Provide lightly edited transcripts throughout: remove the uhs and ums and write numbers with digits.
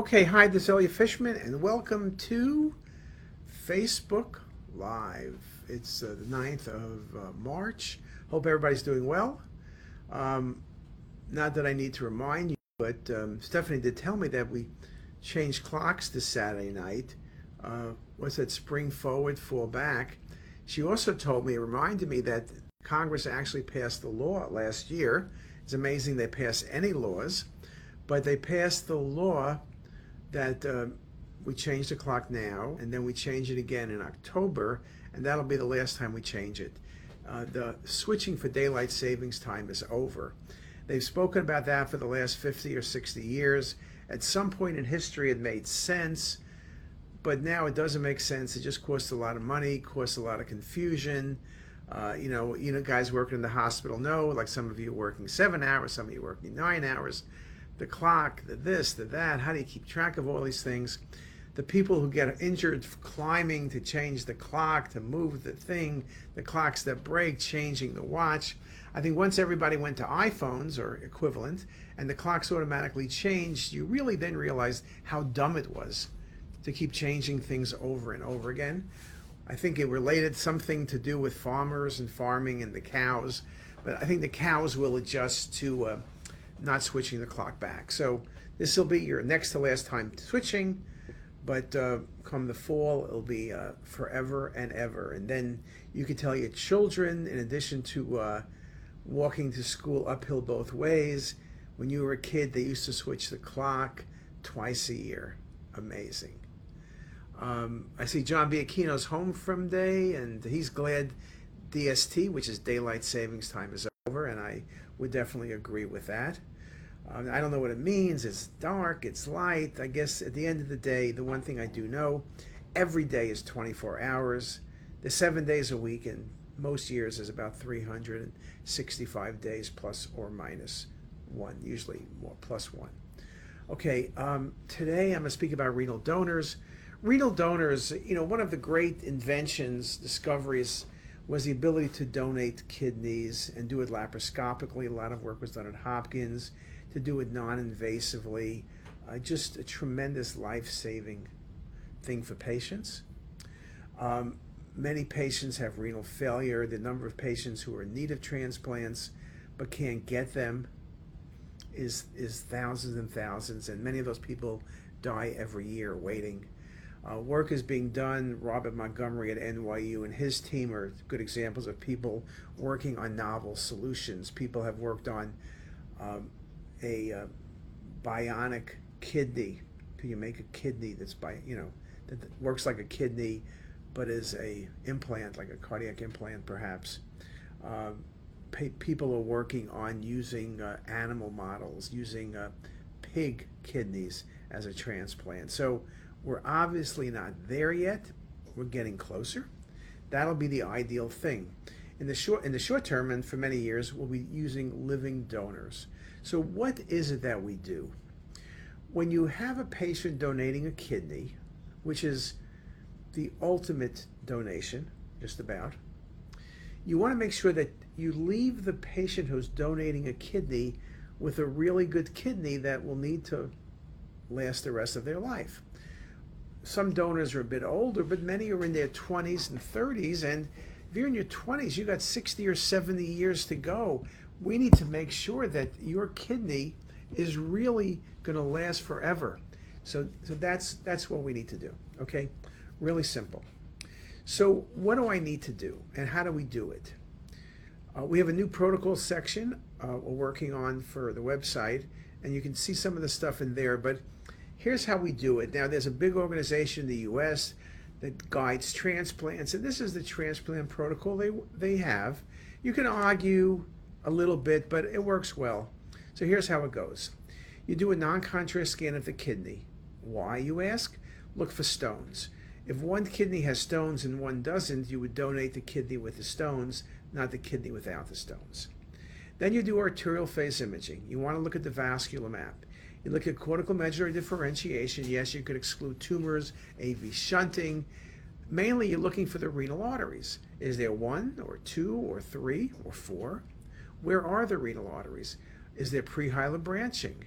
Okay, hi, this is Elliot Fishman, and welcome to Facebook Live. It's the 9th of March. Hope everybody's doing well. Not that I need to remind you, but Stephanie did tell me that we changed clocks this Saturday night. What's that, spring forward, fall back? She also told me, reminded me that Congress actually passed the law last year. It's amazing they pass any laws, but they passed the law that we change the clock now, and then we change it again in October, and that'll be the last time we change it. The switching for daylight savings time is over. They've spoken about that for the last 50 or 60 years. At some point in history it made sense, but now it doesn't make sense. It just costs a lot of money, costs a lot of confusion. You know, guys working in the hospital know, like some of you working 7 hours, some of you working 9 hours. The clock, the this, the that, how do you keep track of all these things? The people who get injured climbing to change the clock, to move the thing, the clocks that break, changing the watch. I think once everybody went to iPhones or equivalent and the clocks automatically changed, you really then realized how dumb it was to keep changing things over and over again. I think it related something to do with farmers and farming and the cows, but I think the cows will adjust to not switching the clock back. So this will be your next to last time switching, but come the fall, it'll be forever and ever. And then you can tell your children, in addition to walking to school uphill both ways, when you were a kid, they used to switch the clock twice a year. Amazing. I see John B. Aquino's home from day, and he's glad DST, which is daylight savings time, is over, and I would definitely agree with that. I don't know what it means. It's dark, it's light. I guess at the end of the day, the one thing I do know, every day is 24 hours. The 7 days a week in most years is about 365 days plus or minus one, usually more plus one. Okay, today I'm going to speak about renal donors. Renal donors, you know, one of the great inventions, discoveries, was the ability to donate kidneys and do it laparoscopically. A lot of work was done at Hopkins to do it non-invasively. Just a tremendous life-saving thing for patients. Many patients have renal failure. The number of patients who are in need of transplants but can't get them is thousands and thousands, and many of those people die every year waiting. Work is being done. Robert Montgomery at NYU and his team are good examples of people working on novel solutions. People have worked on a bionic kidney. You make a kidney that's that works like a kidney, but is a implant, like a cardiac implant perhaps. People are working on using animal models, using pig kidneys as a transplant. So we're obviously not there yet. We're getting closer. That'll be the ideal thing. In the short term, and for many years, we'll be using living donors. So what is it that we do? When you have a patient donating a kidney, which is the ultimate donation, just about, you want to make sure that you leave the patient who's donating a kidney with a really good kidney that will need to last the rest of their life. Some donors are a bit older, but many are in their 20s and 30s, and if you're in your 20s, you got 60 or 70 years to go. We need to make sure that your kidney is really going to last forever. So that's what we need to do, okay? Really simple. So what do I need to do, and how do we do it? We have a new protocol section we're working on for the website, and you can see some of the stuff in there, but here's how we do it. Now, there's a big organization in the U.S. that guides transplants, and this is the transplant protocol they have. You can argue a little bit, but it works well. So here's how it goes. You do a non-contrast scan of the kidney. Why, you ask? Look for stones. If one kidney has stones and one doesn't, you would donate the kidney with the stones, not the kidney without the stones. Then you do arterial phase imaging. You want to look at the vascular map. You look at cortical medullary differentiation. Yes, you could exclude tumors, AV shunting. Mainly, you're looking for the renal arteries. Is there one or two or three or four? Where are the renal arteries? Is there prehilar branching?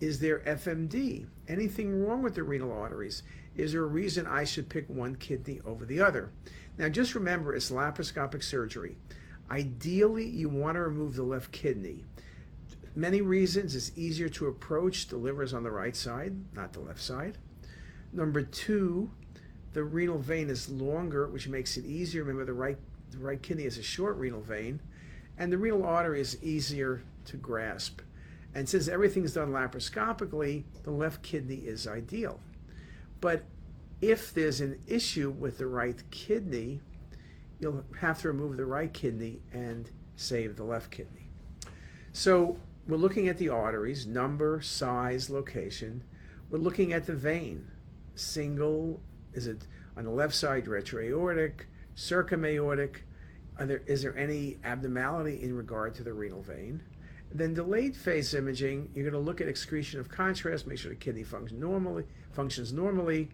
Is there FMD? Anything wrong with the renal arteries? Is there a reason I should pick one kidney over the other? Now just remember, it's laparoscopic surgery. Ideally, you want to remove the left kidney. Many reasons. It's easier to approach. The liver is on the right side, not the left side. Number two, the renal vein is longer, which makes it easier. Remember, the right kidney is a short renal vein, and the renal artery is easier to grasp. And since everything's done laparoscopically, the left kidney is ideal. But if there's an issue with the right kidney, you'll have to remove the right kidney and save the left kidney. So we're looking at the arteries, number, size, location. We're looking at the vein. Single, is it on the left side, retroaortic, circumaortic? Is there any abnormality in regard to the renal vein? Then delayed phase imaging, you're going to look at excretion of contrast, make sure the kidney functions normally,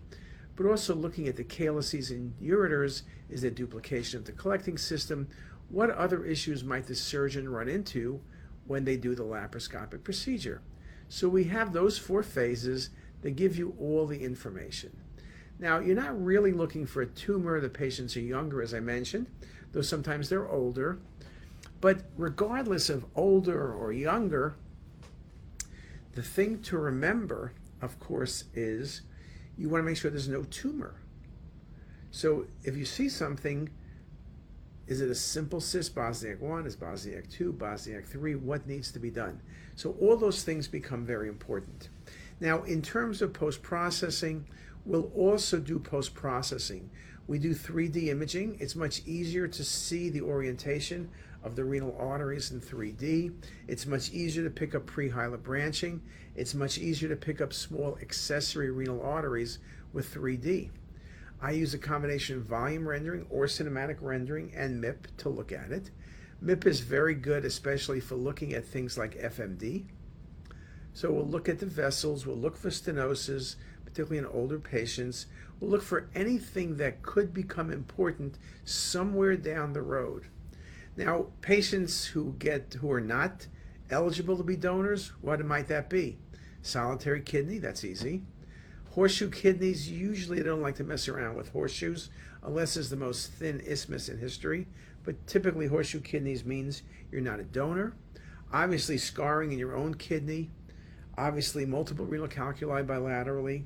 but also looking at the calyces and ureters. Is there duplication of the collecting system? What other issues might the surgeon run into when they do the laparoscopic procedure? So we have those four phases that give you all the information. Now, you're not really looking for a tumor. The patients are younger, as I mentioned, though sometimes they're older. But regardless of older or younger, the thing to remember, of course, is you want to make sure there's no tumor. So if you see something, is it a simple cyst, Bosniak 1, is Bosniak 2, Bosniak 3, what needs to be done? So all those things become very important. Now, in terms of post-processing, we'll also do post-processing. We do 3D imaging. It's much easier to see the orientation of the renal arteries in 3D. It's much easier to pick up prehilar branching. It's much easier to pick up small accessory renal arteries with 3D. I use a combination of volume rendering or cinematic rendering and MIP to look at it. MIP is very good, especially for looking at things like FMD. So we'll look at the vessels, we'll look for stenosis, particularly in older patients. We'll look for anything that could become important somewhere down the road. Now, patients who are not eligible to be donors, what might that be? Solitary kidney, that's easy. Horseshoe kidneys, usually they don't like to mess around with horseshoes, unless it's the most thin isthmus in history. But typically horseshoe kidneys means you're not a donor. Obviously scarring in your own kidney. Obviously multiple renal calculi bilaterally.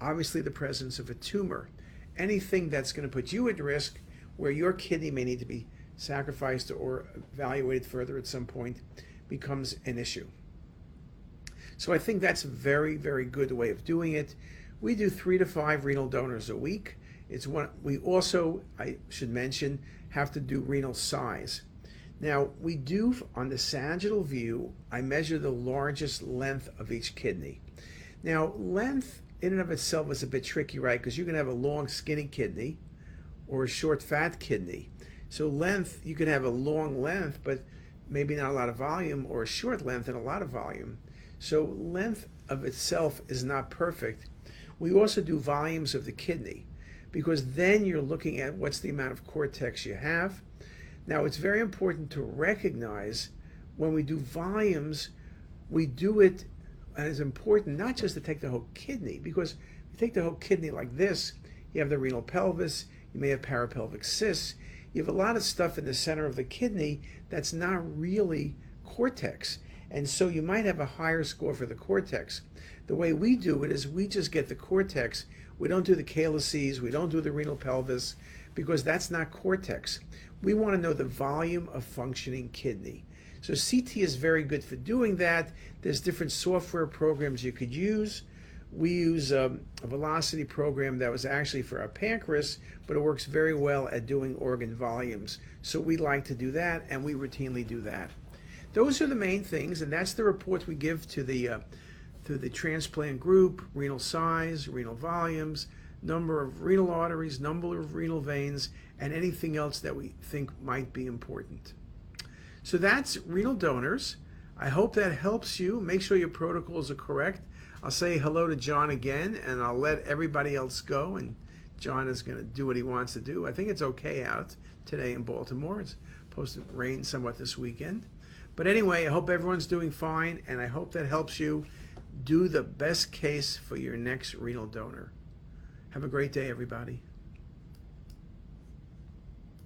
Obviously the presence of a tumor. Anything that's going to put you at risk where your kidney may need to be sacrificed or evaluated further at some point becomes an issue. So I think that's a very, very good way of doing it. We do 3 to 5 renal donors a week. We also, I should mention, have to do renal size. Now, we do, on the sagittal view, I measure the largest length of each kidney. Now, length in and of itself is a bit tricky, right? Because you can have a long, skinny kidney or a short, fat kidney. So length, you can have a long length, but maybe not a lot of volume, or a short length and a lot of volume. So length of itself is not perfect. We also do volumes of the kidney, because then you're looking at what's the amount of cortex you have. Now, it's very important to recognize when we do volumes, we do it, and it's important not just to take the whole kidney, because if you take the whole kidney like this, you have the renal pelvis, you may have parapelvic cysts, you have a lot of stuff in the center of the kidney that's not really cortex. And so you might have a higher score for the cortex. The way we do it is we just get the cortex. We don't do the calyces. We don't do the renal pelvis, because that's not cortex. We want to know the volume of functioning kidney. So CT is very good for doing that. There's different software programs you could use. We use a velocity program that was actually for our pancreas, but it works very well at doing organ volumes. So we like to do that, and we routinely do that. Those are the main things, and that's the reports we give to the transplant group: renal size, renal volumes, number of renal arteries, number of renal veins, and anything else that we think might be important. So that's renal donors. I hope that helps you. Make sure your protocols are correct. I'll say hello to John again, and I'll let everybody else go, and John is going to do what he wants to do. I think it's okay out today in Baltimore. It's supposed to rain somewhat this weekend. But anyway, I hope everyone's doing fine, and I hope that helps you. do the best case for your next renal donor. Have a great day, everybody.